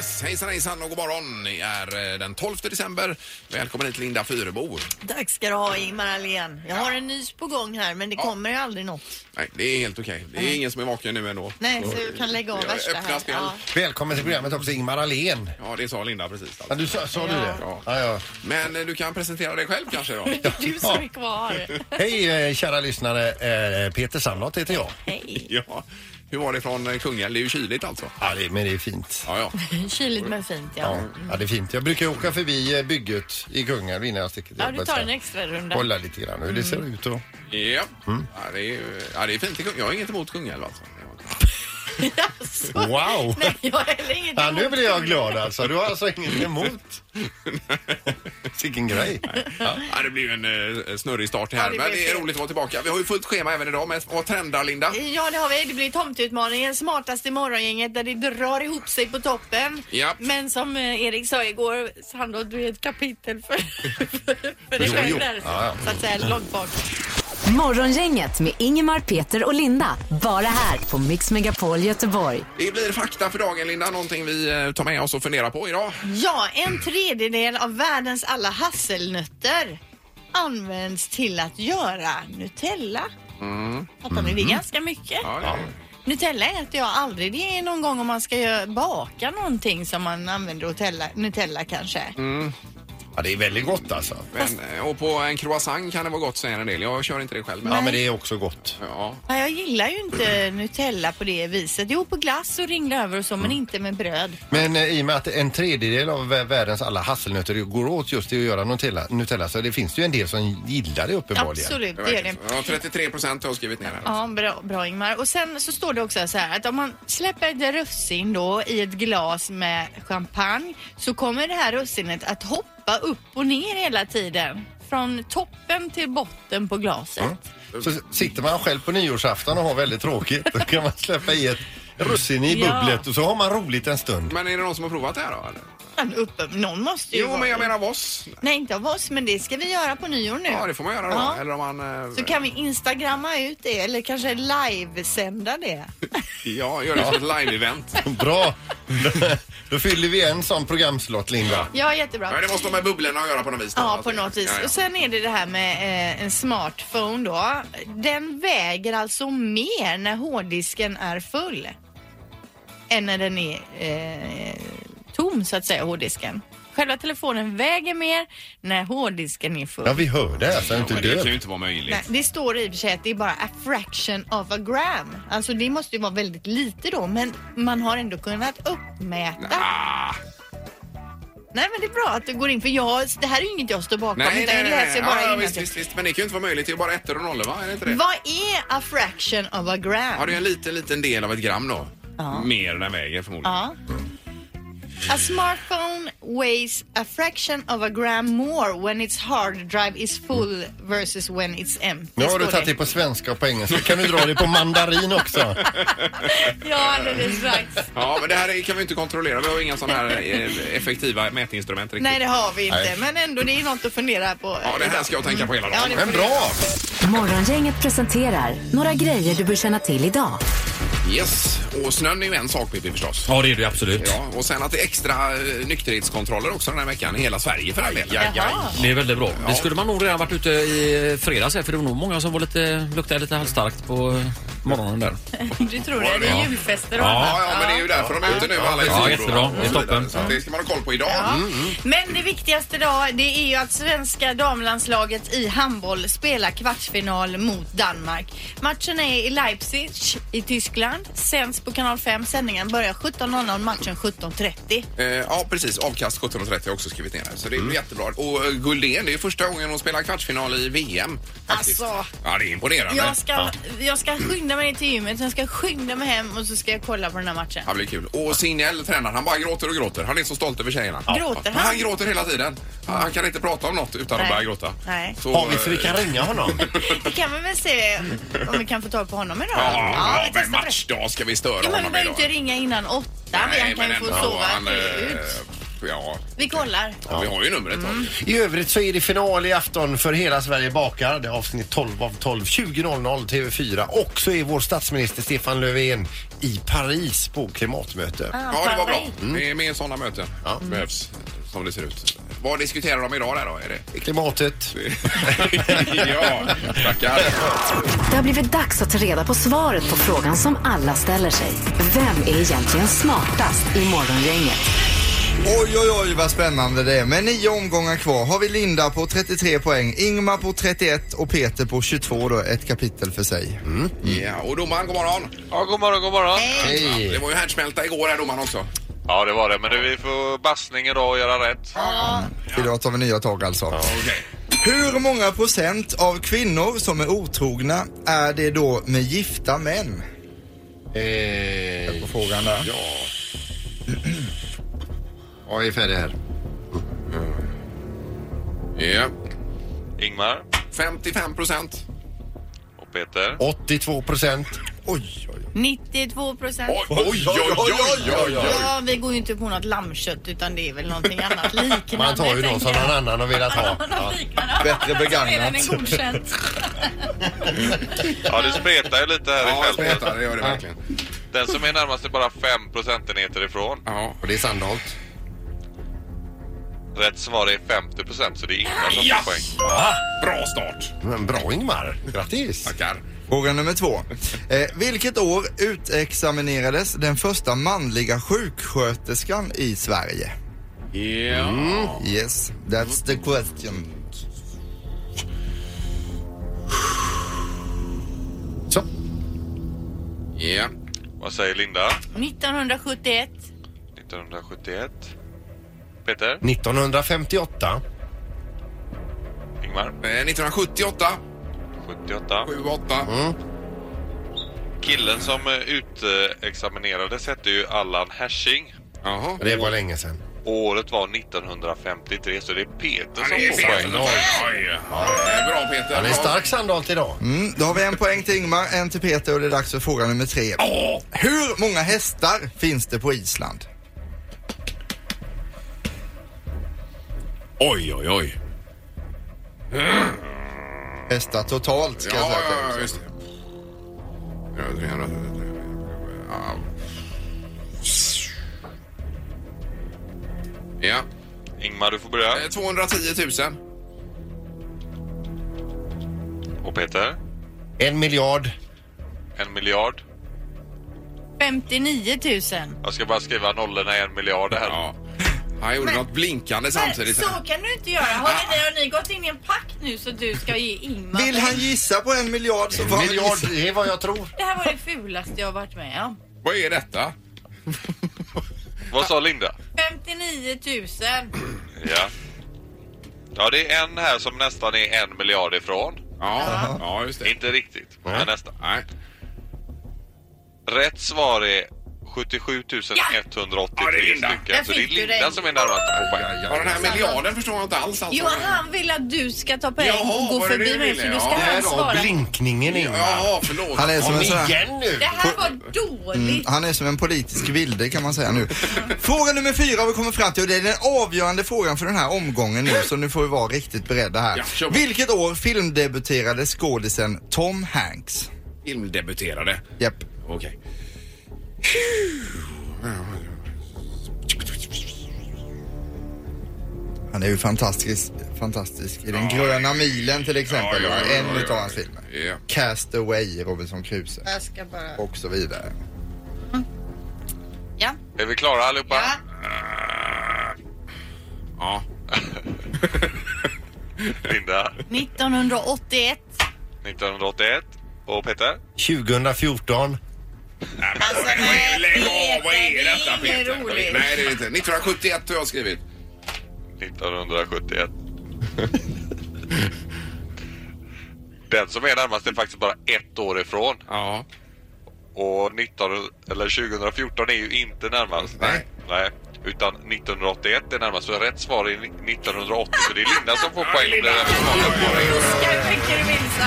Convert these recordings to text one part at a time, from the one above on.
Yes, hejsan hejsan och god morgon. Det är den 12 december. Välkommen hit Linda Fyrebo. Tack ska du ha Ingmar Alén. Jag har en nys på gång här men det kommer ju aldrig något. Nej, det är helt okej. Det är ingen som är vaken nu ändå. Nej, så du kan lägga av värsta här. Ja. Välkommen till programmet också Ingmar Alén. Ja, det sa Linda precis. Ja, du sa du det? Ja. Ja, ja. Men du kan presentera dig själv kanske då. Du som är kvar. Hej kära lyssnare. Peter Sandlott heter jag. Hej. Ja. Hur var det från Kungälv? Det är ju kyligt alltså. Ja, men det är fint. Ja. Kyligt men fint, ja. Ja, det är fint. Jag brukar åka förbi bygget i Kungälv innan jag sticker till jobbet. Ja, du tar en extra runda. Kolla lite grann hur det ser ut då. Ja. Mm. Ja, det är fint. Jag har inget emot Kungälv alltså. Alltså, wow! Nej, jag är inget emot. Ja, nu blir jag glad alltså. Du har alltså inget emot. Vilken grej. Ja. Ja, det blir ju en snurrig start här. Ja, det men det är roligt att vara tillbaka. Vi har ju fullt schema även idag. Men vad trendar Linda? Ja, det har vi. Det blir tomteutmaningen. Smartaste morgongänget där det drar ihop sig på toppen. Ja. Men som Erik sa igår, Sandra, du är ett kapitel för det själv. Ja. Så att säga långt bak. Morgongänget med Ingmar, Peter och Linda. Bara här på Mix Megapol Göteborg. Det blir fakta för dagen, Linda. Någonting vi tar med oss och funderar på idag. Ja, en tredjedel av världens alla hasselnötter används till att göra Nutella. Det är ganska mycket. Ja. Nutella äter jag aldrig. Det är någon gång om man ska baka någonting som man använder Nutella kanske. Mm. Ja, det är väldigt gott alltså. Men, och på en croissant kan det vara gott, säger en del. Jag kör inte det själv. Men... Ja, men det är också gott. Ja. Ja, jag gillar ju inte Nutella på det viset. Jo, på glass och ringlöver och så, men inte med bröd. Men i och med att en tredjedel av världens alla hasselnötter går åt just till att göra Nutella så det finns ju en del som gillar det uppenbarligen. Absolut, det är det. Ja, 33% har skrivit ner här. Ja, bra Ingmar. Och sen så står det också så här att om man släpper ett russin då i ett glas med champagne så kommer det här russinet att hoppa upp och ner hela tiden. Från toppen till botten på glaset. Mm. Så sitter man själv på nyårsafton och har väldigt tråkigt. Då kan man släppa i ett russin i bubblet och så har man roligt en stund. Men är det någon som har provat det här då? Eller? Någon måste ju. Jo, men jag menar av oss. Nej, inte av oss, men det ska vi göra på nyår nu. Ja, det får man göra då. Ja. Eller om man, så kan vi instagramma ut det eller kanske livesända det. Ja, gör det som ett live-event. Bra. Då fyller vi en sån programslott, Linda. Ja, jättebra. Men det måste med bubblorna att göra på något vis. Ja, på något vis. Ja. Och sen är det här med en smartphone då. Den väger alltså mer när hårddisken är full än när den är... tom så att säga, hårddisken. Själva telefonen väger mer när hårddisken är full. Ja, vi hör det. Alltså, inte det kan ju inte vara möjligt. Nej, det står i och för sig att det är bara a fraction of a gram. Alltså det måste ju vara väldigt lite då, men man har ändå kunnat uppmäta. Nej, men det är bra att du går in, för det här är ju inget jag står bakom. Nej, visst. Men det kan ju inte vara möjligt. Det är bara ettor och nollor, va? Är det inte det? Vad är a fraction of a gram? Ja, det är en liten del av ett gram då. Ja. Mer än den väger förmodligen. Ja. A smartphone weighs a fraction of a gram more when its hard drive is full versus when it's empty. Nu har du tagit det på svenska och på engelska. Kan du dra det på mandarin också? Ja, alldeles right. Ja, men det här kan vi inte kontrollera. Vi har inga sådana här effektiva mätinstrument riktigt. Nej, det har vi inte. Nej. Men ändå, det är något att fundera på. Ja, det här ska jag tänka på hela dagen. Ja, men bra! Morgongänget presenterar några grejer du bör känna till idag. Yes, och snön är ju en sak, Pippi, förstås. Ja, det är det absolut. Ja, och sen att det är extra nykterhetskontroller också den här veckan i hela Sverige för all del. Det är väldigt bra. Ja. Det skulle man nog redan varit ute i fredags här, för det var nog många som var luktade lite halvstarkt på morgonen där. Du tror det är julfester och annat. Ja, men det är ju därför de är ute nu. Alla är jättebra. Det är toppen. Så det ska man ha koll på idag. Ja. Men det viktigaste idag, det är ju att svenska damlandslaget i handboll spelar kvartsfinal mot Danmark. Matchen är i Leipzig i Tyskland. Sänds på Kanal 5. Sändningen börjar 17.00, matchen 17.30. Ja, precis. Avkast 17.30 har också skrivit ner. Så det är jättebra. Och Gullén, det är första gången hon spelar kvartsfinal i VM. Faktiskt. Alltså. Ja, det är imponerande. Jag ska skynda mig till gymmet. Sen ska jag skynda mig hem och så ska jag kolla på den här matchen. Det blir kul. Och Signell, tränaren, han bara gråter och gråter. Han är så stolt över tjejerna. Ja. Gråter han? Han gråter hela tiden. Han kan inte prata om något utan att börja gråta. Nej. Så, har vi så vi kan ringa honom? Det kan vi väl se om vi kan få tag på honom idag. Ja, men match. Då ska vi störa honom idag. Men vi behöver inte ringa innan 8. Nej, han kan ju få sova. Ja. Vi kollar. Ja, vi har ju numret. I övrigt så är det final i afton för Hela Sverige bakar. Det är avsnitt 12 av 12, 20.00 TV4. Och så är vår statsminister Stefan Löfven i Paris på klimatmöte. Ja, det var bra. Det är mer sådana möten. Ja. Behövs, som det ser ut. Vad diskuterar de idag där då? Är det klimatet? Ja, tackar. Det har blivit dags att ta reda på svaret på frågan som alla ställer sig. Vem är egentligen smartast i morgongänget? Oj, oj, oj, vad spännande det är. Med 9 omgångar kvar har vi Linda på 33 poäng, Ingmar på 31 och Peter på 22 då, ett kapitel för sig. Ja, och domaren, god morgon. Ja, god morgon, god morgon. Hej. Ja, det var ju härdsmälta igår här, domaren också. Ja, det var det, men vi får bassning idag och göra rätt. Ja. Idag tar vi nya tag alltså. Ja, okej. Hur många procent av kvinnor som är otrogna är det då med gifta män? På frågan där. Ja. Jag är färdig här. Ja. Ingmar. 55%. Och Peter. 82%. Oj, oj, oj. 92%. Oj, oj, oj, oj, oj, oj. Ja, vi går ju inte på något lammkött, utan det är väl någonting annat liknande. Man tar ju någon som någon annan har velat ha. Ja. Bättre begagnat. Ja, det spretar ju lite här i fältet. Ja, spretar, det gör det verkligen. Den som är närmast är bara 5% ifrån. Ja, och det är Sandholt. Rätt svar är 50%, så det är Ingmar som får poäng. Ja, bra start. Men bra, Ingmar. Grattis. Tackar. Fråga nummer 2. Vilket år utexaminerades den första manliga sjuksköterskan i Sverige? Ja. Yes, that's the question. Så. Ja. Vad säger Linda? 1971. 1971. Peter? 1958. Ingmar? 1978. 78. 78. Killen som utexaminerades hette ju Allan Hershing. Jaha. Det var länge sedan. Året var 1953, så det är Peter som får poäng. Det är bra, Peter. Han är stark Sandholt idag. Då har vi en poäng till Ingmar, en till Peter och det är dags för fråga nummer 3. Hur många hästar finns det på Island? Oj, oj, oj. Hästar totalt ska jag säga. Ja, just det. Ja. Ingmar, du får börja. 210 000. Och Peter? 1 miljard. 1 miljard. 59 000. Jag ska bara skriva nollorna i 1 miljard här. Ja. Han gjorde något blinkande samtidigt. Så kan du inte göra. Har ni gått in i en pakt nu så du ska ge Ingmar? Vill han gissa på 1 miljard så får han gissa. Det är vad jag tror. Det här var det fulaste jag har varit med om. Vad är detta? Vad sa Linda? 59 000. Ja. Ja, det är en här som nästan är 1 miljard ifrån. Ja, ja just det. Inte riktigt, men nästan. Nej. Rätt svar är 77 183 stycken. Så det är Linda som är närmast på poäng. Ja, den här miljarden förstår jag inte alls. Alltså. Jo, han vill att du ska ta poäng och gå förbi mig. Så du ska ansvara. Blinkningen är förlåt. Han är som en det här var dåligt. Han är som en politisk vilde kan man säga nu. Fråga nummer 4 har vi kommit fram till. Och det är den avgörande frågan för den här omgången nu. Så nu får vi vara riktigt beredda här. Ja, vilket år filmdebuterade skådisen Tom Hanks? Filmdebuterade? Japp. Okej. Han är ju fantastisk i den gröna milen till exempel. En utav hans filmer. Cast Away, Robinson Crusoe. Jag ska bara... och så vidare. Ja. Är vi klara allihopa? Ja. Linda. 1981. 1981. Och Peter? 2014. Nej, men alltså, lägg av, vad är detta Peter? Nej, det är inte. 1971 har jag skrivit. 1971. Den som är närmast är faktiskt bara 1 år ifrån. Ja. Och 2014 är ju inte närmast. Nej. Utan 1981 är närmast. Så rätt svar är 1980. Så det är Linda som får poäng. Ska jag skicka det minst.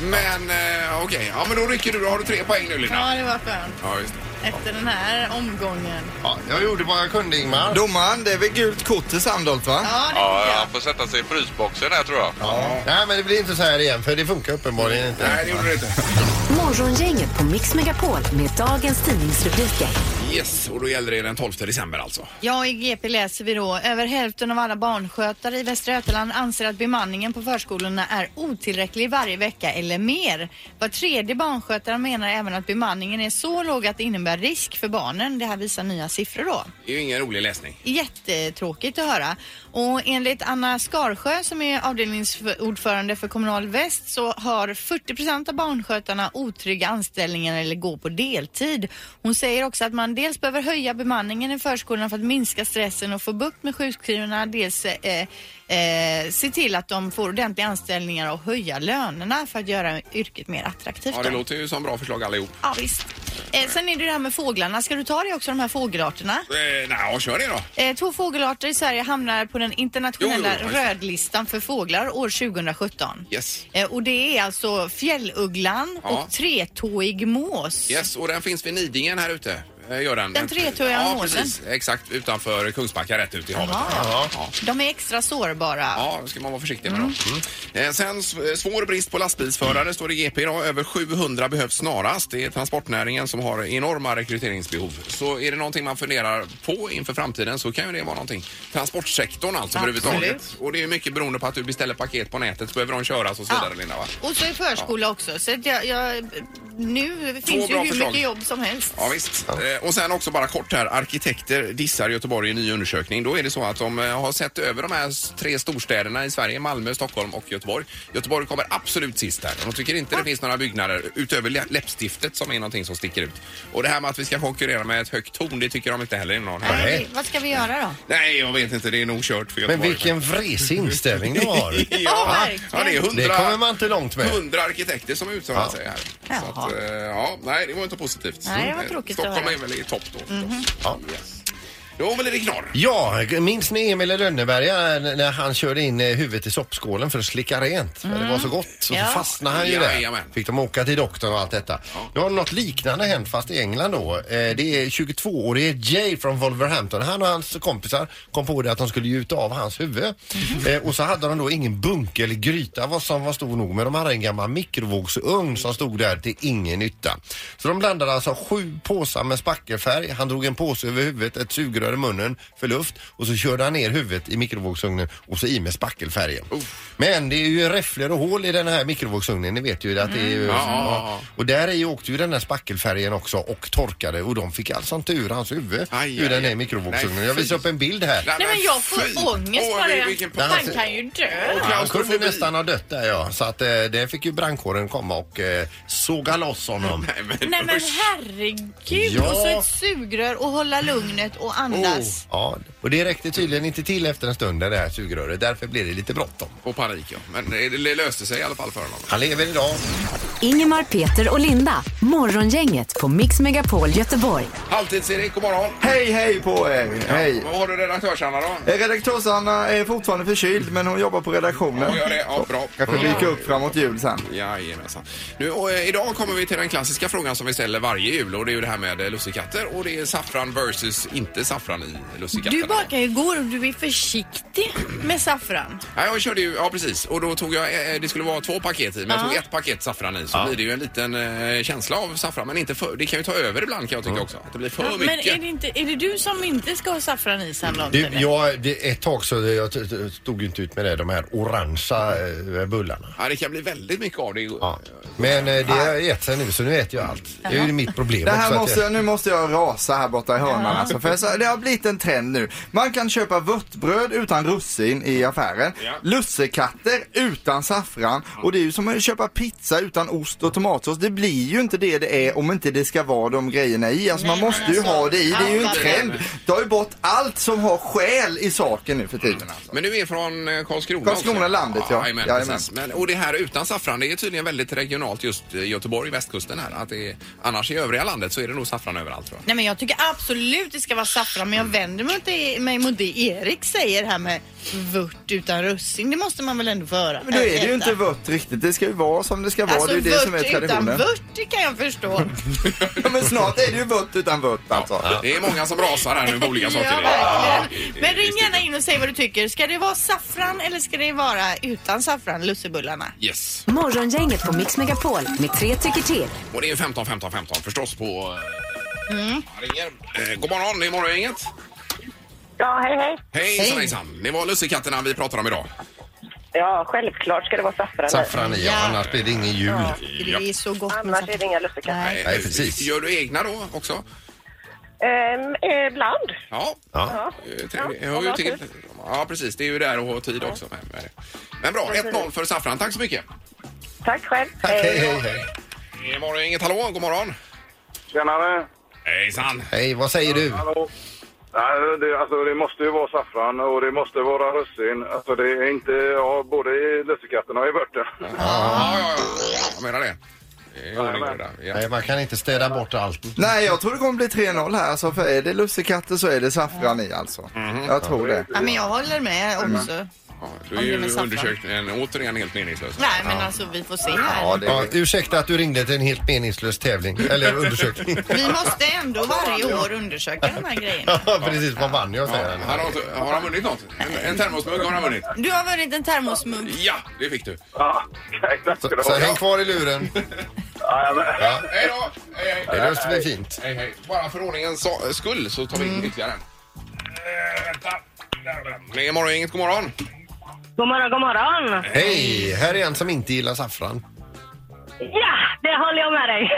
Men okej, okay. Ja men då rycker du. Då har du 3 poäng nu, Linda. Ja, det var skönt. Ja, just det. Efter den här omgången. Ja, jag gjorde vad jag kunde, Ingmar. Domaren, det är väl gult kort till Sandholt, va? Ja, det är jag. Får sätta sig i frysboxen här, tror jag. Ja. Nej, men det blir inte så här igen, för det funkar uppenbarligen inte. Nej, det gjorde det inte. Morgongänget på Mix Megapol med dagens tidningsrubriker. Yes, och då gäller det den 12 december alltså. Ja, i GP läser vi då. Över hälften av alla barnskötare i Västra Götaland anser att bemanningen på förskolorna är otillräcklig varje vecka eller mer. Var tredje barnskötare menar även att bemanningen är så låg att det innebär risk för barnen. Det här visar nya siffror då. Det är ju ingen rolig läsning. Jättetråkigt att höra. Och enligt Anna Skarsjö som är avdelningsordförande för Kommunal Väst så har 40% av barnskötarna otrygga anställningar eller går på deltid. Hon säger också att man dels behöver höja bemanningen i förskolan för att minska stressen och få bukt med sjukskrivningarna, dels se till att de får ordentliga anställningar och höja lönerna för att göra yrket mer attraktivt. Ja, det låter ju som bra förslag allihop. Ja, visst. Sen är det här med fåglarna. Ska du ta dig också de här fågelarterna? Nej, kör det då. 2 fågelarter i Sverige hamnar på den internationella rödlistan för fåglar år 2017. Yes. Och det är alltså fjällugglan och tretåig mås. Yes, och den finns vid Nidingen här ute. Gör den tretåiga måsen. Ja, precis. Exakt. Utanför Kungsbacka, rätt ut i havet. Ja. De är extra sårbara. Ja, ska man vara försiktig med dem. Sen svår brist på lastbilsförare står det i GP idag. Över 700 behövs snarast. Det är transportnäringen som har enorma rekryteringsbehov. Så är det någonting man funderar på inför framtiden så kan ju det vara någonting. Transportsektorn alltså överhuvudtaget. Och det är mycket beroende på att du beställer paket på nätet så behöver de köras och så vidare, Linda, va? Och så är förskola också. Så att nu finns ju hur mycket jobb som helst. Ja, visst. Och sen också bara kort här, arkitekter dissar Göteborg i en ny undersökning. Då är det så att de har sett över de här 3 storstäderna i Sverige, Malmö, Stockholm och Göteborg. Göteborg kommer absolut sist där. De tycker inte det finns några byggnader utöver läppstiftet som är någonting som sticker ut. Och det här med att vi ska konkurrera med ett högt torn, det tycker de inte heller är någon. Nej, vad ska vi göra då? Nej, jag vet inte, det är nog kört för Göteborg. Men vilken vresig inställning du har. Det är 100, det kommer man inte långt med. 100 arkitekter som uttalar sig här. Så att, nej, det var inte positivt. Nej, det var tråkigt att höra. Väl i topp då. Ja. Yes. Då väl är det knorr. Ja, minns ni Emil Lönneberga när han körde in huvudet i soppskålen för att slicka rent? Mm. Det var så gott, så fastnade han ju där. Jajamän. Fick de åka till doktorn och allt detta. Ja. Det har något liknande hänt fast i England då. Det är 22-årige Jay från Wolverhampton. Han och hans kompisar kom på det att de skulle gjuta av hans huvud. Och så hade de då ingen bunker eller gryta som var stor nog. Men de hade en gammal mikrovågsugn som stod där till ingen nytta. Så de blandade alltså 7 påsar med spackelfärg. Han drog en påse över huvudet, ett sugrör i munnen för luft och så körde han ner huvudet i mikrovågsugnen och så i med spackelfärgen. Men det är ju räfflor och hål i den här mikrovågsugnen, ni vet ju att det är ju, och där är ju åkte ju den här spackelfärgen också och torkade och de fick alltså inte ur hans huvud ur den här mikrovågsugnen. Jag visar upp en bild här. Nej, men jag får ångest bara. Han kan ju dö. Han kunde nästan ha dött där, så att det fick ju brandkåren komma och såga loss honom. Nej men herregud. Och så ett sugrör och hålla lugnet och andas. Och det räckte tydligen inte till efter en stund det här sugröret. Därför blev det lite bråttom. Och panik, men det löste sig i alla fall för honom. Han lever idag. Ingemar, Peter och Linda. Morgongänget på Mix Megapol Göteborg. Halvtids Erik, god morgon. Hej på er. Hej. Vad har du redaktörs-Anna då? Redaktörs-Anna är fortfarande förkyld, men hon jobbar på redaktionen. Hon gör det, bra. Kanske dyka upp framåt jul sen. Jajamensan. Nu, och, idag kommer vi till den klassiska frågan som vi ställer varje jul. Och det är ju det här med lussekatter. Och det är saffran versus inte saffran i lussekatten. Du bakade igår och du är försiktig med saffran. Nej, jag körde ju, precis. Och då tog jag, det skulle vara 2 paket i, men jag tog 1 paket saffran i. Så blir det ju en liten känsla av saffran, men inte för, det kan ju ta över ibland kan jag tycka också. Att det blir för mycket. Men är det du som inte ska ha saffran i sen långt? Ett tag så jag stod ju inte ut med det, de här orangea bullarna. Ja, det kan bli väldigt mycket av det. Men det har jag gett sig nu, så nu vet jag allt. Det är ju mitt problem. Det här också, nu måste jag rasa här borta i hörnan alltså, för det har blivit en trend nu. Man kan köpa vörtbröd utan russin i affären, lussekatter utan saffran, och det är ju som att köpa pizza utan ost och tomatsås. Det blir ju inte det är om inte det ska vara de grejerna i. Alltså man måste ju ha det i, det är ju en trend. Det har ju bort allt som har själ i saken nu för tiden alltså. Men du är från Karlskrona också? Karlskrona landet, men, och det här utan saffran, det är tydligen väldigt regionalt just Göteborg, västkusten här. Annars i övriga landet så är det nog saffran överallt, tror jag. Nej, men jag tycker absolut det ska vara saffran ja, men jag vänder mig mot det Erik säger här med vört utan russin. Det måste man väl ändå få höra. Men då är det ju inte vört riktigt. Det ska ju vara som det ska vara. Alltså, det är det som är traditionen. Utan vört kan jag förstå. Ja, men snart är det ju vört utan vört alltså. Ja. Det är många som rasar här nu på olika saker. Ja, men ring gärna in och säg vad du tycker. Ska det vara saffran eller ska det vara utan saffran, lussebullarna? Yes. Morgongänget på Mix Megapol med tre tycker till. Och det är 15 förstås på... Mm. God morgon, det är morgongänget. Ja, hej. Hejsan. Det var lussekatterna vi pratar om idag. Ja, självklart ska det vara saffran. Saffran i, ja. Annars blir det ingen jul. Ja, det är så gott. Annars är det inga lussekatter. Nej, precis. Gör du egna då också? Ibland. Ja. Ja, precis. Det är ju där och ha tid också. Men bra, 1-0 för saffran. Tack så mycket. Tack själv. Tack, hej. Det är morgongänget, hallå, god morgon. Tjenare. Hejsan. Hej, vad säger du? Hallå. Nej, det måste ju vara saffran och det måste vara russin. Alltså det är inte, ja, både i lussekatterna och i vörten. Ja, jag menar det. Nej, man kan inte städa bort allt. Nej, jag tror det kommer bli 3-0 här. Alltså, för är det lussekatter så är det saffran i alltså. Mm-hmm. Jag tror det. Ja, men jag håller med också. Mm. Du är ju undersökt en återigen helt meningslös. Nej, men alltså vi får se här. Ursäkta att du ringde till en helt meningslös tävling. Eller undersökning. Vi måste ändå varje år undersöka de här grejerna. Precis, vad vann jag säger. Har han vunnit något? En termosmugg har han vunnit. Du har vunnit en termosmugg. Ja, det fick du. Så häng kvar i luren. Ja. Hej då. Det löste vi fint. Bara för ordningens skull så tar vi in ytterligare en. Det är morgongänget, god morgon. God morgon. Hej, här är en som inte gillar saffran. Ja, det håller jag med dig.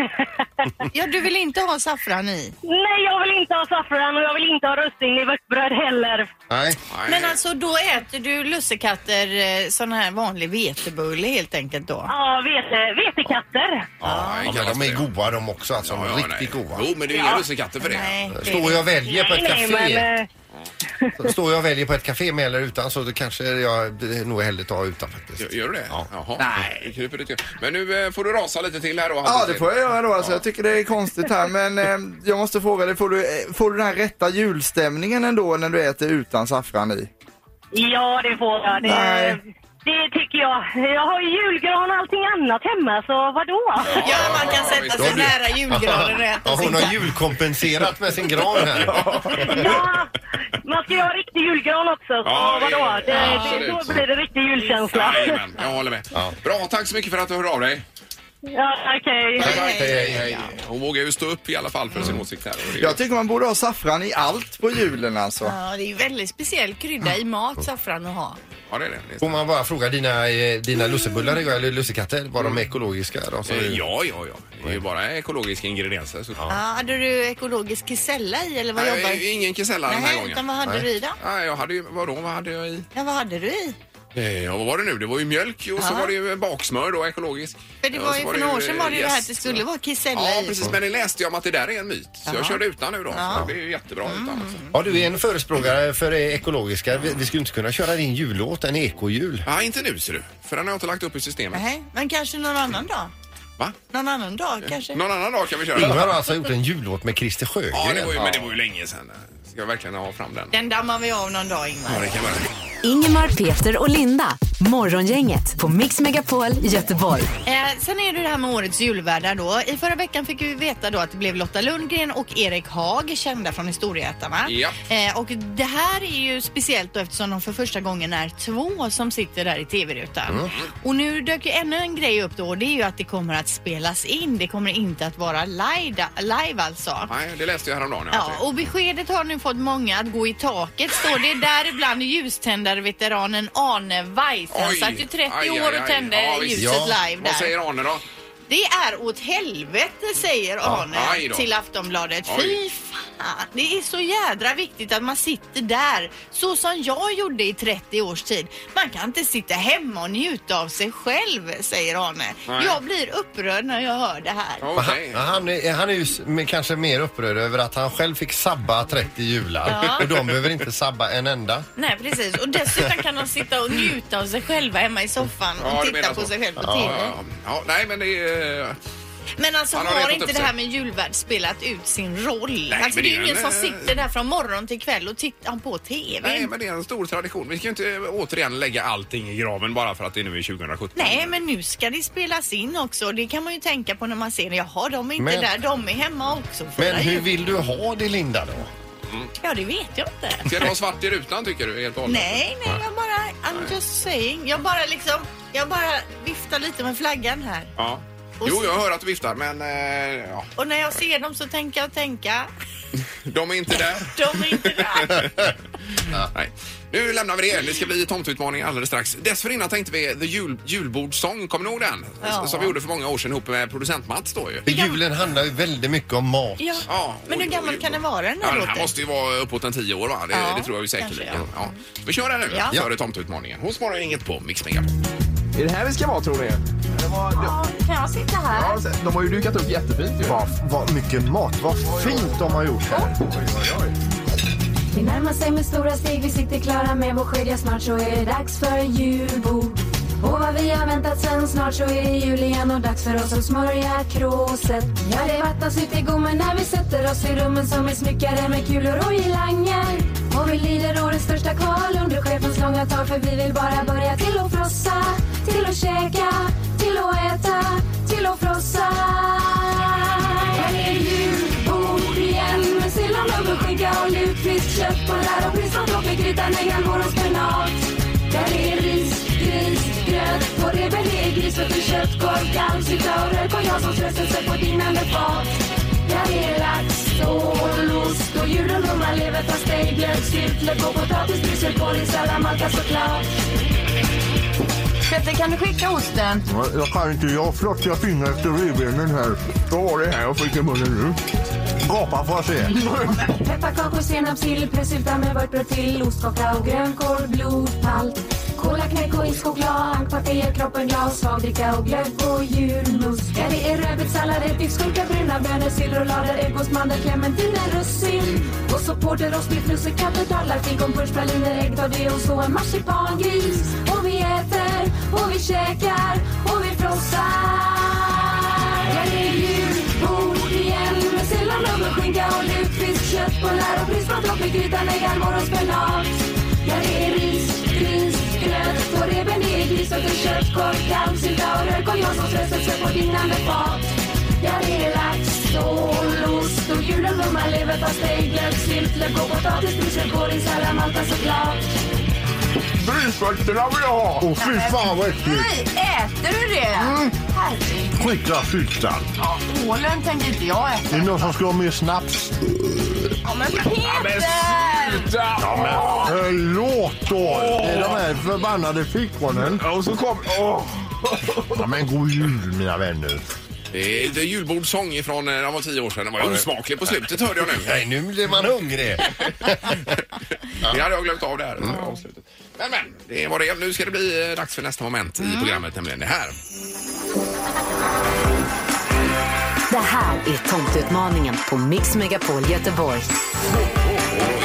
Ja, du vill inte ha saffran i? Nej, jag vill inte ha saffran och jag vill inte ha russin i vörtbröd heller. Nej. Men alltså, då äter du lussekatter, sån här vanlig vetebulle helt enkelt då? Ja, vetekatter. Ja, de är goda de också, alltså de är riktigt goda. Jo, men det är inga lussekatter för det. Nej, står jag och väljer på ett café... Men, står jag och väljer på ett café med eller utan så då kanske jag nog hellre tar utan faktiskt. Gör du det? Ja. Jaha. Nej. Men nu får du rasa lite till här då. Ja, det får jag göra då. Alltså, jag tycker det är konstigt här. Men jag måste fråga dig, får du den här rätta julstämningen ändå när du äter utan saffran i? Ja, det får jag. Det tycker jag. Jag har ju julgran och allting annat hemma, så vadå? Ja, man kan sätta sig nära julgranen och äta hon har julkompenserat med sin gran här. Ja, man ska ju ha riktig julgran också, så vadå? Då blir det riktig julkänsla. Ja, jag håller med. Ja. Bra, tack så mycket för att du hörde av dig. Ja, Hej. Hon vågar ju stå upp i alla fall för sin åsikt här. Jag tycker man borde ha saffran i allt på julen alltså. Ja, det är ju väldigt speciell krydda i mat, saffran att ha. Ja, det är får man bara fråga dina lussebullar eller lussekatter, var de ekologiska? Alltså, ja. Det är ju bara ekologiska ingredienser. Hade du ekologisk kesella i eller vad jobbar du? Ingen kesella den här gången. Utan vad hade du i då? Nej, jag hade ju, vad hade jag i? Ja, vad hade du i? Ja, vad var det nu? Det var ju mjölk och så var det ju baksmör då, ekologisk. För det var ju för några år sedan var det ju här att det skulle vara kisella i. Ja, precis, men det läste jag om att det där är en myt. Så jag körde utan nu då, det är ju jättebra utan också. Ja, du är en förespråkare för ekologiska. Vi skulle inte kunna köra din jullåt, en ekojul. Ja, inte nu ser du, för den har jag inte lagt upp i systemet. Nej, men kanske någon annan dag. Va? Någon annan dag kan vi köra. Ingmar har alltså gjort en jullåt med Christer Sjögren. Ja, det var ju länge sedan. Ska jag verkligen ha fram den? Den dammar vi av någon dag, Ingmar. Ja, det kan vara det. Ingmar, Peter och Linda. Morgongänget på Mix Megapol Göteborg. Sen är det här med årets julvärdar då. I förra veckan fick vi veta då att det blev Lotta Lundgren och Erik Hag, kända från Historieätarna. Ja. Och det här är ju speciellt då, eftersom de för första gången är två som sitter där i tv-rutan. Mm. Och nu dök ju ännu en grej upp då. Det är ju att det kommer att spelas in. Det kommer inte att vara live alltså. Nej, det läste jag häromdagen. Ja, och beskedet har nu fått många att gå i taket. Står det där ibland ljuständare veteranen Arne Weiss. Han satt ju 30 år och tände ljuset live där. Vad säger Arne då? Det är åt helvete, säger Arne till Aftonbladet. Fy fan, det är så jädra viktigt att man sitter där så som jag gjorde i 30 års tid. Man kan inte sitta hemma och njuta av sig själv, säger Arne. Nej. Jag blir upprörd när jag hör det här. Okay. Han är ju kanske mer upprörd över att han själv fick sabba 30 jular. Ja. Och de behöver inte sabba en enda. Nej, precis. Och dessutom kan de sitta och njuta av sig själva hemma i soffan och titta på sig själv på TV. Nej, men det är... Men alltså har inte det här med julvärd spelat ut sin roll? Nej, alltså det är ingen som sitter där från morgon till kväll och tittar på TV. Nej, men det är en stor tradition. Vi ska ju inte återigen lägga allting i graven bara för att det är nu i 2017. Nej, men nu ska det spelas in också. Det kan man ju tänka på när man ser det. Jaha, de är inte där. De är hemma också. Men hur vill du ha det, Linda, då? Mm. Ja, det vet jag inte. Ska det vara svart i rutan, tycker du? Helt nej, jag bara... I'm just saying. Jag bara liksom... Jag bara viftar lite med flaggan här. Ja. Jo, jag hör att du viftar, men... ja. Och när jag ser dem så tänker jag tänka... De är inte där. De är inte där. Nej. Nu lämnar vi det. Det ska bli tomtutmaning alldeles strax. Dessförinnan tänkte vi The Julbordsång. Kommer ni ihåg den? Ja. Som vi gjorde för många år sedan ihop med producent Mats då ju. Julen handlar ju väldigt mycket om mat. Ja. Ja, men hur gammal kan den vara den här låten? Den här måste ju vara uppåt en 10 år va? Det tror jag ju säkert. Ja. Vi kör den nu före tomtutmaningen. Hon svarar inget på Mix Megapol. Är det här vi ska vara, tror ni? Ja, kan jag sitta här? Ja, de har ju dukat upp jättefint. Vad mycket mat, vad fint de har gjort här. Vi närmar sig med stora steg, vi sitter klara med vår sked. Snart så är det dags för julbord. Och vad vi har väntat sen, snart så är det jul igen. Och dags för oss att smörja kråset. Ja, det vattnas ut i gommen när vi sätter oss i rummen som är smyckade med kulor och girlanger. Och vi lider årets största kval under chefens långa tag. För vi vill bara börja till att frossa, till att käka, till att äta, till att frossa. Här är julbord igen med sill och nubelskinka och lutfisk, kött och lär och priss och dopp i grytan äggar vår och spenat. Där är ris, gris, gröt, vår rebellé, gris, vett och köttkorv, kalvsyta och rök och jag som ströstelse på dinande fat. Där är lax, stål, ost och djur och rumma, lever, pastej, glögg, syltlök och potatis, bryssel, polis, salamalka såklart. Petter, kan du skicka osten? Jag kan inte, jag har flottiga fingrar efter rivbenen här. Då har det här, jag fick i munnen nu. Gapa får jag se. Pepparkakor, senap, sill, pressylta med vörtbröd till, ostkaka och grönkål, blodpalt. Kola, knäck och isk och glad, ankpartier, kroppen glas, svagdricka och glögg och julmust. Ja, det är rödbet, sallad, ättikskulka, bruna bönor, sillrullader, ägg, ost, mandel, clementiner, russin. Och så porter, rostbiff, lussekatter, dollar, finkon, purschpraliner, ägg, ta det och så en marsipangris. Och vi äter, och vi käkar, och vi frossar. Ja, det är julbord igen med sill och nubbelskinka och lutfisk, köttbullar och prismat, dopp i grytan, äggar, morgonspenat. Ja, det är ris, gris, gröt, och reben är gris och till köttkorv, kalvsylta och rök och jag som ströstelse på dinande fat. Ja, det är lax, stål, ost och djur och rumma, lever, pastej, glögg, syltlök och potatis, brysel, kåling, salamalka såklart. Brysvärterna vill jag ha! Åh, fy fan vad äckligt! Nej, äter du det? Mm. Herregud. Skicka fyltan. Ja, ålen tänker inte jag äta. Det är någon som ska ha mer snaps. Ja, men Peter! Ja, men förlåt då! Det är de här förbannade fickonen. Ja, och så kom... Ja, men god jul, mina vänner. Det är julbordsång ifrån när jag var 10 år sedan. Den var osmaklig på slutet, hörde jag nu. Nej, nu blir man hungrig. Det hade jag glömt av det här avslutet. Men, det var det. Nu ska det bli dags för nästa moment i programmet, nämligen det här. Det här är tomtutmaningen på Mix Megapol Göteborg.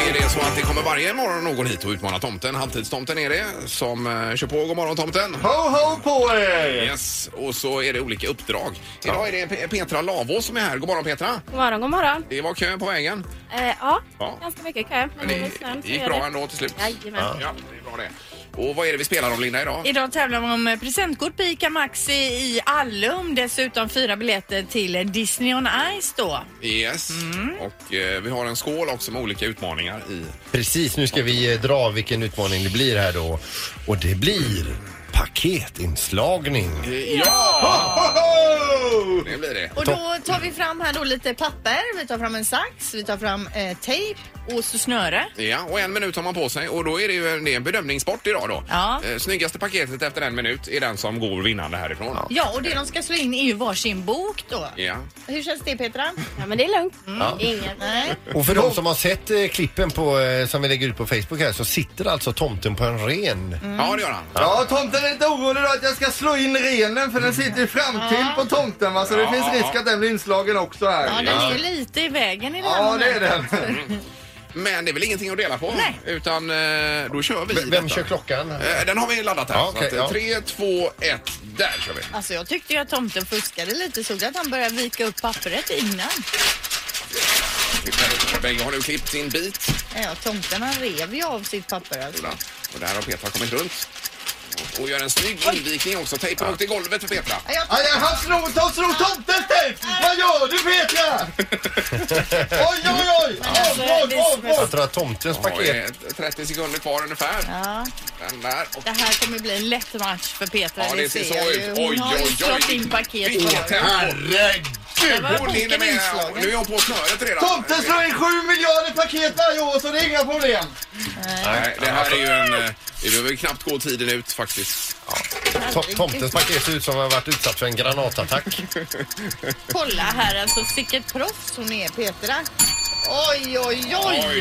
Är det så att det kommer varje morgon någon hit och utmanar tomten? Halvtidstomten är det som kör på. God morgon, tomten. Ho, ho på er! Yes, och så är det olika uppdrag. Ja. Idag är det Petra Lavå som är här. God morgon, Petra. God morgon, god morgon. Det var kö på vägen. Ja, ganska mycket kö. Men det gick bra ändå till slut. Jajamän. Ja, det är bra det. Och vad är det vi spelar om, Linda, idag? Idag tävlar vi om presentkort på ICA Maxi i Allum. Dessutom 4 biljetter till Disney on Ice då. Yes. Och vi har en skål också med olika utmaningar i... Precis, nu ska vi dra vilken utmaning det blir här då. Och det blir... paketinslagning. Ja! Ho, ho, ho! Det blir det. Och då tar vi fram här då lite papper, vi tar fram en sax, vi tar fram tejp och så snöre. Ja, och 1 minut har man på sig och då är det ju en bedömningssport idag då. Ja. Snyggaste paketet efter 1 minut är den som går vinnande härifrån. Ja, och det de ska slå in är ju varsin bok då. Ja. Hur känns det, Petra? Ja, men det är lugnt. Inget. Nej. Och för de som har sett klippen på, som vi lägger ut på Facebook här, så sitter alltså tomten på en ren. Ja, det gör han. Ja, tomten är inte orolig då att jag ska slå in renen, för den sitter framtill på tomten, va? Så det finns risk att den blir inslagen också här. Ja, den är lite i vägen i den här. Ja, det är den. Men det är väl ingenting att dela på. Nej. Utan då kör vi. Vem kör klockan? Den har vi laddat här. Ja, okay, så att, 3, 2, 1, där kör vi. Alltså jag tyckte ju att tomten fuskade lite. Såg att han började vika upp pappret innan. Bägge har nu klippt sin bit. Ja, tomten han rev ju av sitt papper. Alltså. Och där har Petra kommit runt. Och gör en snygg invikning också. Tejpa upp till golvet för Petra. Aj, han slog tomtens tejp! Vad gör du, Petra? Oj! Jag tror att tomtens paket. 30 sekunder kvar ungefär. Ja. Den där. Och... Det här kommer bli en lätt match för Petra. Ja, det ser så ut. Oj! Nu är jag på snöret redan. Tomten slår in 7 miljarder paket varje år, så det är inga problem. Nej, det här är ju en... Det behöver knappt gå tiden ut faktiskt. Ja. Tomtens paket ser ut som har varit utsatt för en granatattack. Kolla här, alltså sicket proffs hon är, Petra. Oj.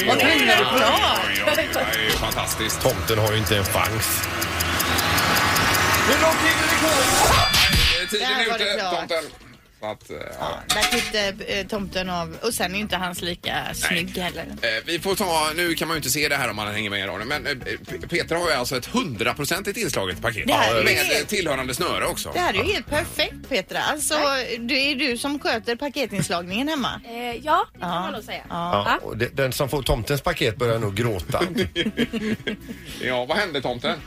Vad kring är det bra. Det är ju fantastiskt. Tomten har ju inte en chans. Hur lång tid är det kvar? Tiden är ute, tomten. Att, där klippte tomten av. Och sen är inte hans lika snygg heller. Vi får ta, nu kan man ju inte se det här om man hänger med i raden. Men Petra har ju alltså ett 100% inslaget paket med helt... tillhörande snöre också. Det här är ju helt perfekt, Petra. Alltså, det är du som sköter paketinslagningen hemma. Ja, det kan man nog säga. Och den som får tomtens paket börjar nog gråta. Ja, vad hände tomten?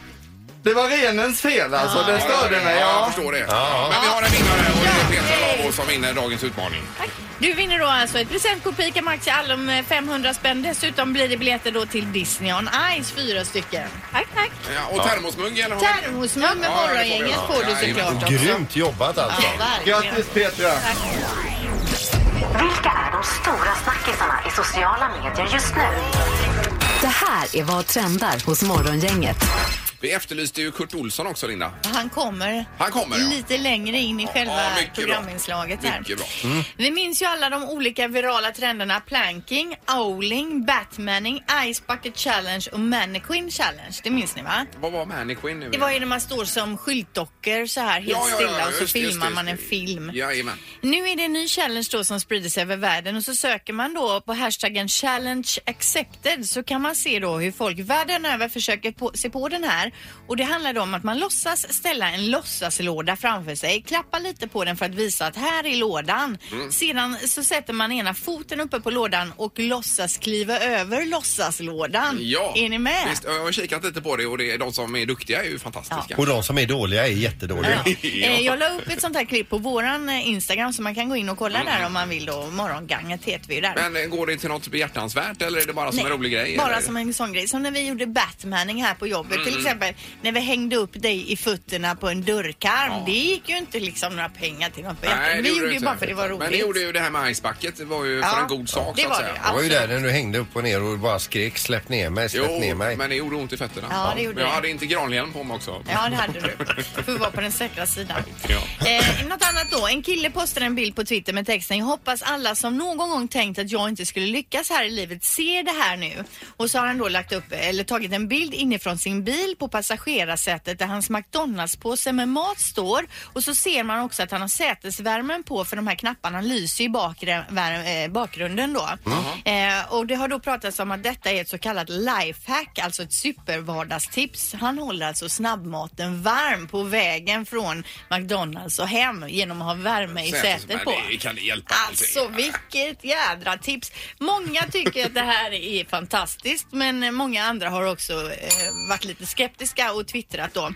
Det var renens fel, alltså. Den störde mig. Ja, jag förstår det. Men vi har en vinnare och det är Petra Lavo som vinner dagens utmaning. Tack. Du vinner då alltså ett presentkort på ICA Maxi Allum 500 spänn. Dessutom blir det biljetter då till Disney on Ice, 4 stycken. Tack. Ja, och termosmugg eller? Termosmugg med morgongänget får du såklart också. Grymt jobbat alltså. Grattis Petra. Tack. Vilka är de stora snackisarna i sociala medier just nu? Det här är vad trendar hos morgongänget. Vi efterlyste ju Kurt Olsson också, Linda. Han kommer lite längre in i själva programinslaget bra. Här. Bra. Mm. Vi minns ju alla de olika virala trenderna planking, owling, batmanning, ice bucket challenge och mannequin challenge. Det minns ni va? Vad var mannequin nu? Det var ju när man står som skyltdockor så här helt stilla och så filmar man en film. Jajamän. Nu är det en ny challenge då som sprider sig över världen och så söker man då på hashtaggen challenge accepted så kan man se då hur folk världen över försöker se på den här. Och det handlar om att man låtsas ställa en låtsaslåda framför sig. Klappa lite på den för att visa att här är lådan. Sedan så sätter man ena foten uppe på lådan och låtsas kliva över låtsaslådan. Ja, är ni med? Visst, jag har kikat lite på det och det är de som är duktiga är ju fantastiska. Ja. Och de som är dåliga är jättedåliga. Ja. Jag la upp ett sånt här klipp på våran Instagram så man kan gå in och kolla där om man vill då. Morgonganget heter vi där. Men går det till något behjärtansvärt eller är det bara som en rolig grej? Bara eller? Som en sån grej. Som när vi gjorde Batmaning här på jobbet till exempel. När vi hängde upp dig i fötterna på en dörrkarm. Ja. Det gick ju inte liksom några pengar till något. Nej, vi gjorde ju bara för det var roligt. Men ni gjorde ju det här med icebucket. Det var ju för en god sak så att säga. Det var ju där när du hängde upp och ner och bara skrek släpp ner mig. Men det gjorde ont i fötterna. Ja, det gjorde jag hade inte granhjälm på mig också. Ja, det hade du. För vi var på den säkra sidan. Något annat då. En kille postade en bild på Twitter med texten: jag hoppas alla som någon gång tänkt att jag inte skulle lyckas här i livet ser det här nu. Och så har han då lagt upp eller tagit en bild inifrån sin bil på passagerarsätet där hans McDonald's-påse med mat står och så ser man också att han har sätesvärmen på för de här knapparna lyser i bakgrunden då. Och det har då pratats om att detta är ett så kallat lifehack, alltså ett supervardagstips. Han håller alltså snabbmaten varm på vägen från McDonald's och hem genom att ha värme i sätet på. Det kan hjälpa alltså vilket jädra tips. Många tycker att det här är fantastiskt men många andra har också varit lite skeptiska och twittrat då.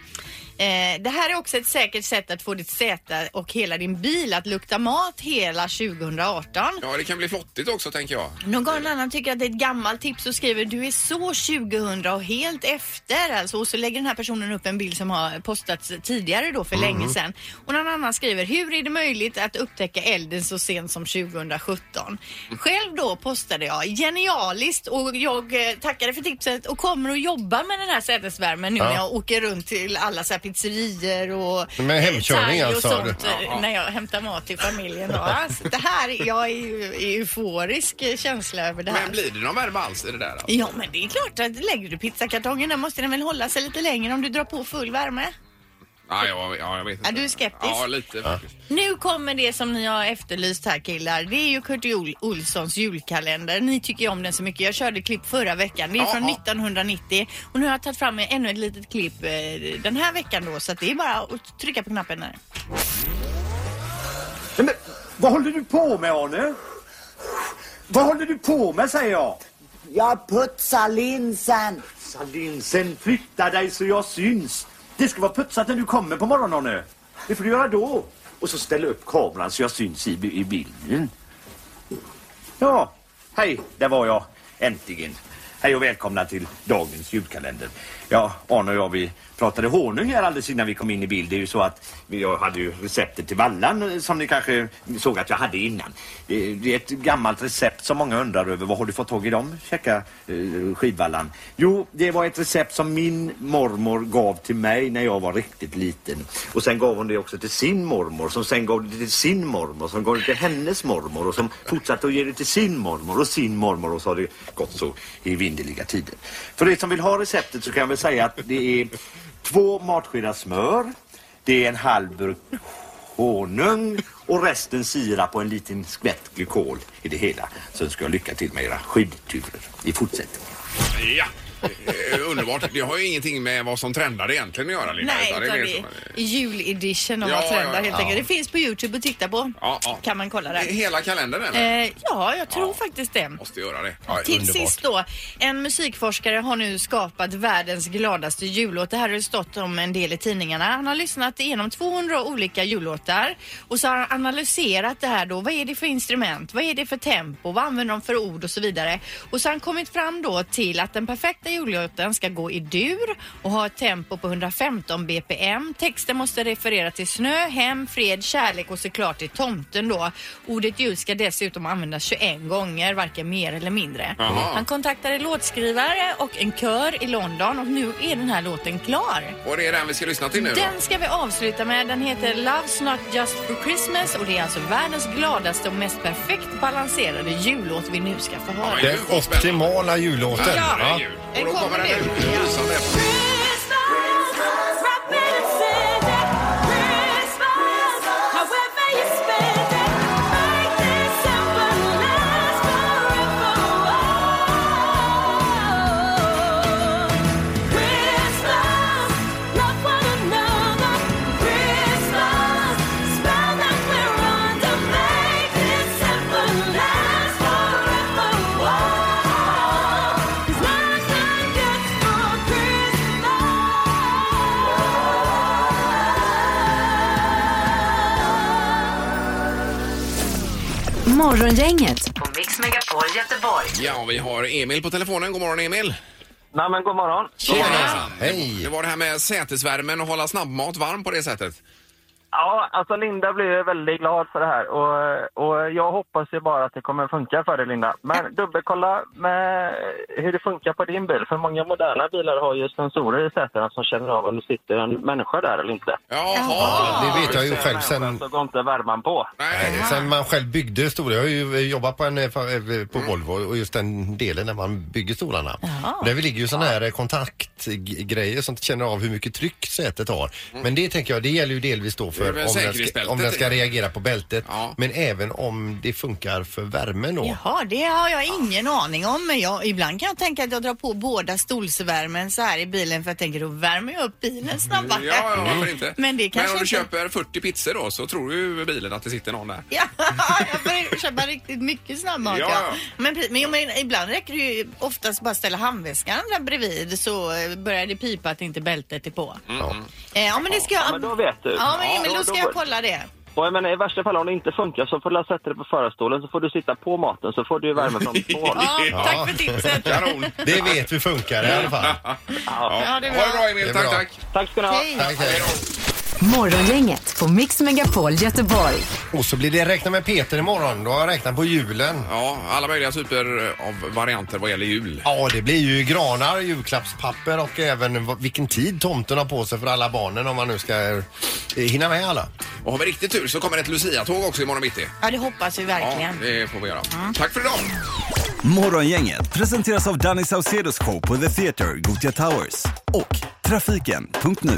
Det här är också ett säkert sätt att få ditt säte och hela din bil att lukta mat hela 2018. Ja, det kan bli flottigt också, tänker jag. Någon annan tycker att det är ett gammalt tips och skriver du är så 2000 och helt efter. Alltså, och så lägger den här personen upp en bild som har postats tidigare då för länge sedan. Och någon annan skriver hur är det möjligt att upptäcka elden så sent som 2017? Själv då postade jag genialiskt och jag tackade för tipset och kommer att jobba med den här sätesvärmen nu när jag åker runt till alla så här pizzerier och med hemkörning alltså sånt, när jag hämtar mat till familjen då. Alltså, det här, jag är ju euforisk känsla över det här. Men blir det någon värme alls i det där? Alltså? Ja, men det är klart att lägger du pizzakartongen där måste den väl hålla sig lite längre om du drar på full värme. Ja, jag vet inte. Är du skeptisk? Ja, lite faktiskt. Nu kommer det som ni har efterlyst här, killar. Det är ju Kurt Olssons julkalender. Ni tycker om den så mycket. Jag körde klipp förra veckan. Det är från 1990. Och nu har jag tagit fram ännu ett litet klipp den här veckan då. Så att det är bara att trycka på knappen här. Men, vad håller du på med, Arne? Vad håller du på med, säger jag? Jag putsar linsen. Putsa linsen, flytta dig så jag syns. Det ska vara putsat när du kommer på morgonen nu. Det får du göra då. Och så ställa upp kameran så jag syns i bilden. Ja, hej, där var jag. Äntligen. Hej och välkomna till dagens julkalender. Ja, Arne och jag, vi pratade honung här alldeles innan vi kom in i bild. Det är ju så att jag hade ju receptet till vallan som ni kanske såg att jag hade innan. Det är ett gammalt recept som många undrar över. Vad har du fått tag i dem? Checka skidvallan. Jo, det var ett recept som min mormor gav till mig när jag var riktigt liten. Och sen gav hon det också till sin mormor som sen gav det till sin mormor som gav det till hennes mormor och som fortsatte att ge det till sin mormor och så har det gått så i vindeliga tider. För de som vill ha receptet så kan jag väl säga att det är 2 matskedar smör, det är en halv burk honung och resten sirap på en liten skvätt glykol i det hela. Sen ska jag lycka till med era skidturer i fortsättningen. Ja, underbart. Det har ju ingenting med vad som trendar egentligen att göra, Linda. Nej, utan det är juledition och vad trendar helt enkelt. Det finns på Youtube att titta på. Ja. Kan man kolla där. Hela kalendern eller? Ja, jag tror faktiskt det. Måste göra det. Ja, till underbart. Sist då, en musikforskare har nu skapat världens gladaste jullåt. Det här har det stått om en del i tidningarna. Han har lyssnat igenom 200 olika jullåtar och så har han analyserat det här då. Vad är det för instrument? Vad är det för tempo? Vad använder de för ord och så vidare? Och så har han kommit fram då till att den perfekta jullåten ska gå i dur och ha ett tempo på 115 bpm. Texten måste referera till snö, hem, fred, kärlek och såklart till tomten då. Ordet jul ska dessutom användas 21 gånger, varken mer eller mindre. Aha. Han kontaktade låtskrivare och en kör i London och nu är den här låten klar. Och det är den vi ska lyssna till nu då? Den ska vi avsluta med. Den heter Love's Not Just For Christmas och det är alltså världens gladaste och mest perfekt balanserade jullåt vi nu ska få höra. Den optimala jullåten. Ja. Och då kommer den ut ljusande. Morgongänget på Mix Megapol Göteborg. Ja, vi har Emil på telefonen. God morgon, Emil. Nej, men god morgon. Tjena. Hej. Det var det här med sätesvärmen och hålla snabbmat varm på det sättet. Ja, alltså Linda blev väldigt glad för det här. Och jag hoppas ju bara att det kommer funka för dig, Linda. Men dubbelkolla med hur det funkar på din bil. För många moderna bilar har ju sensorer i sätena som känner av om det sitter en människa där eller inte. Jaha! Det vet jag ju själv sen... Så går inte värman på. Nej, sen man själv byggde stolar. Jag har ju jobbat på Volvo och just den delen när man bygger stolarna. Jaha. Där ligger ju sådana här kontaktgrejer som känner av hur mycket tryck sätet har. Men det tänker jag, det gäller ju delvis då om den ska reagera på bältet. Ja. Men även om det funkar för värmen då. Jaha, det har jag ingen aning om. Men ibland kan jag tänka att jag drar på båda stolsvärmen så här i bilen. För jag tänker, då värmer jag upp bilen snabbare. Ja, varför inte? Men, men om du köper 40 pizzor då så tror du bilen att det sitter någon där. Ja, jag börjar köpa riktigt mycket snabbmat. Ja. Men ibland räcker det ju oftast bara ställa handväskan där bredvid. Så börjar det pipa att inte bältet är på. Mm. Men då vet du. Ja, men då ska jag kolla det. Och jag menar, i värsta fall om det inte funkar så får du sätta det på förarstolen så får du sitta på maten så får du ju värme från två. Ja, tack för tipset. Det vet vi funkar i alla fall. Ja, det är bra. Ha det bra, Emil. Tack. Tack ska ni ha. Hej. Morgongänget på Mix Megapol Göteborg. Och så blir det räkna med Peter imorgon. Då har jag räknat på julen. Ja, alla möjliga typer av varianter vad gäller jul. Ja, det blir ju granar, julklappspapper och även vilken tid tomten har på sig för alla barnen om man nu ska hinna med alla. Och har vi riktigt tur så kommer ett Lucia-tåg också imorgon mitt i. Ja, det hoppas vi verkligen. Ja, det får vi göra. Tack för idag! Morgongänget presenteras av Danny Sauceros show på The Theatre Towers och trafiken.nu.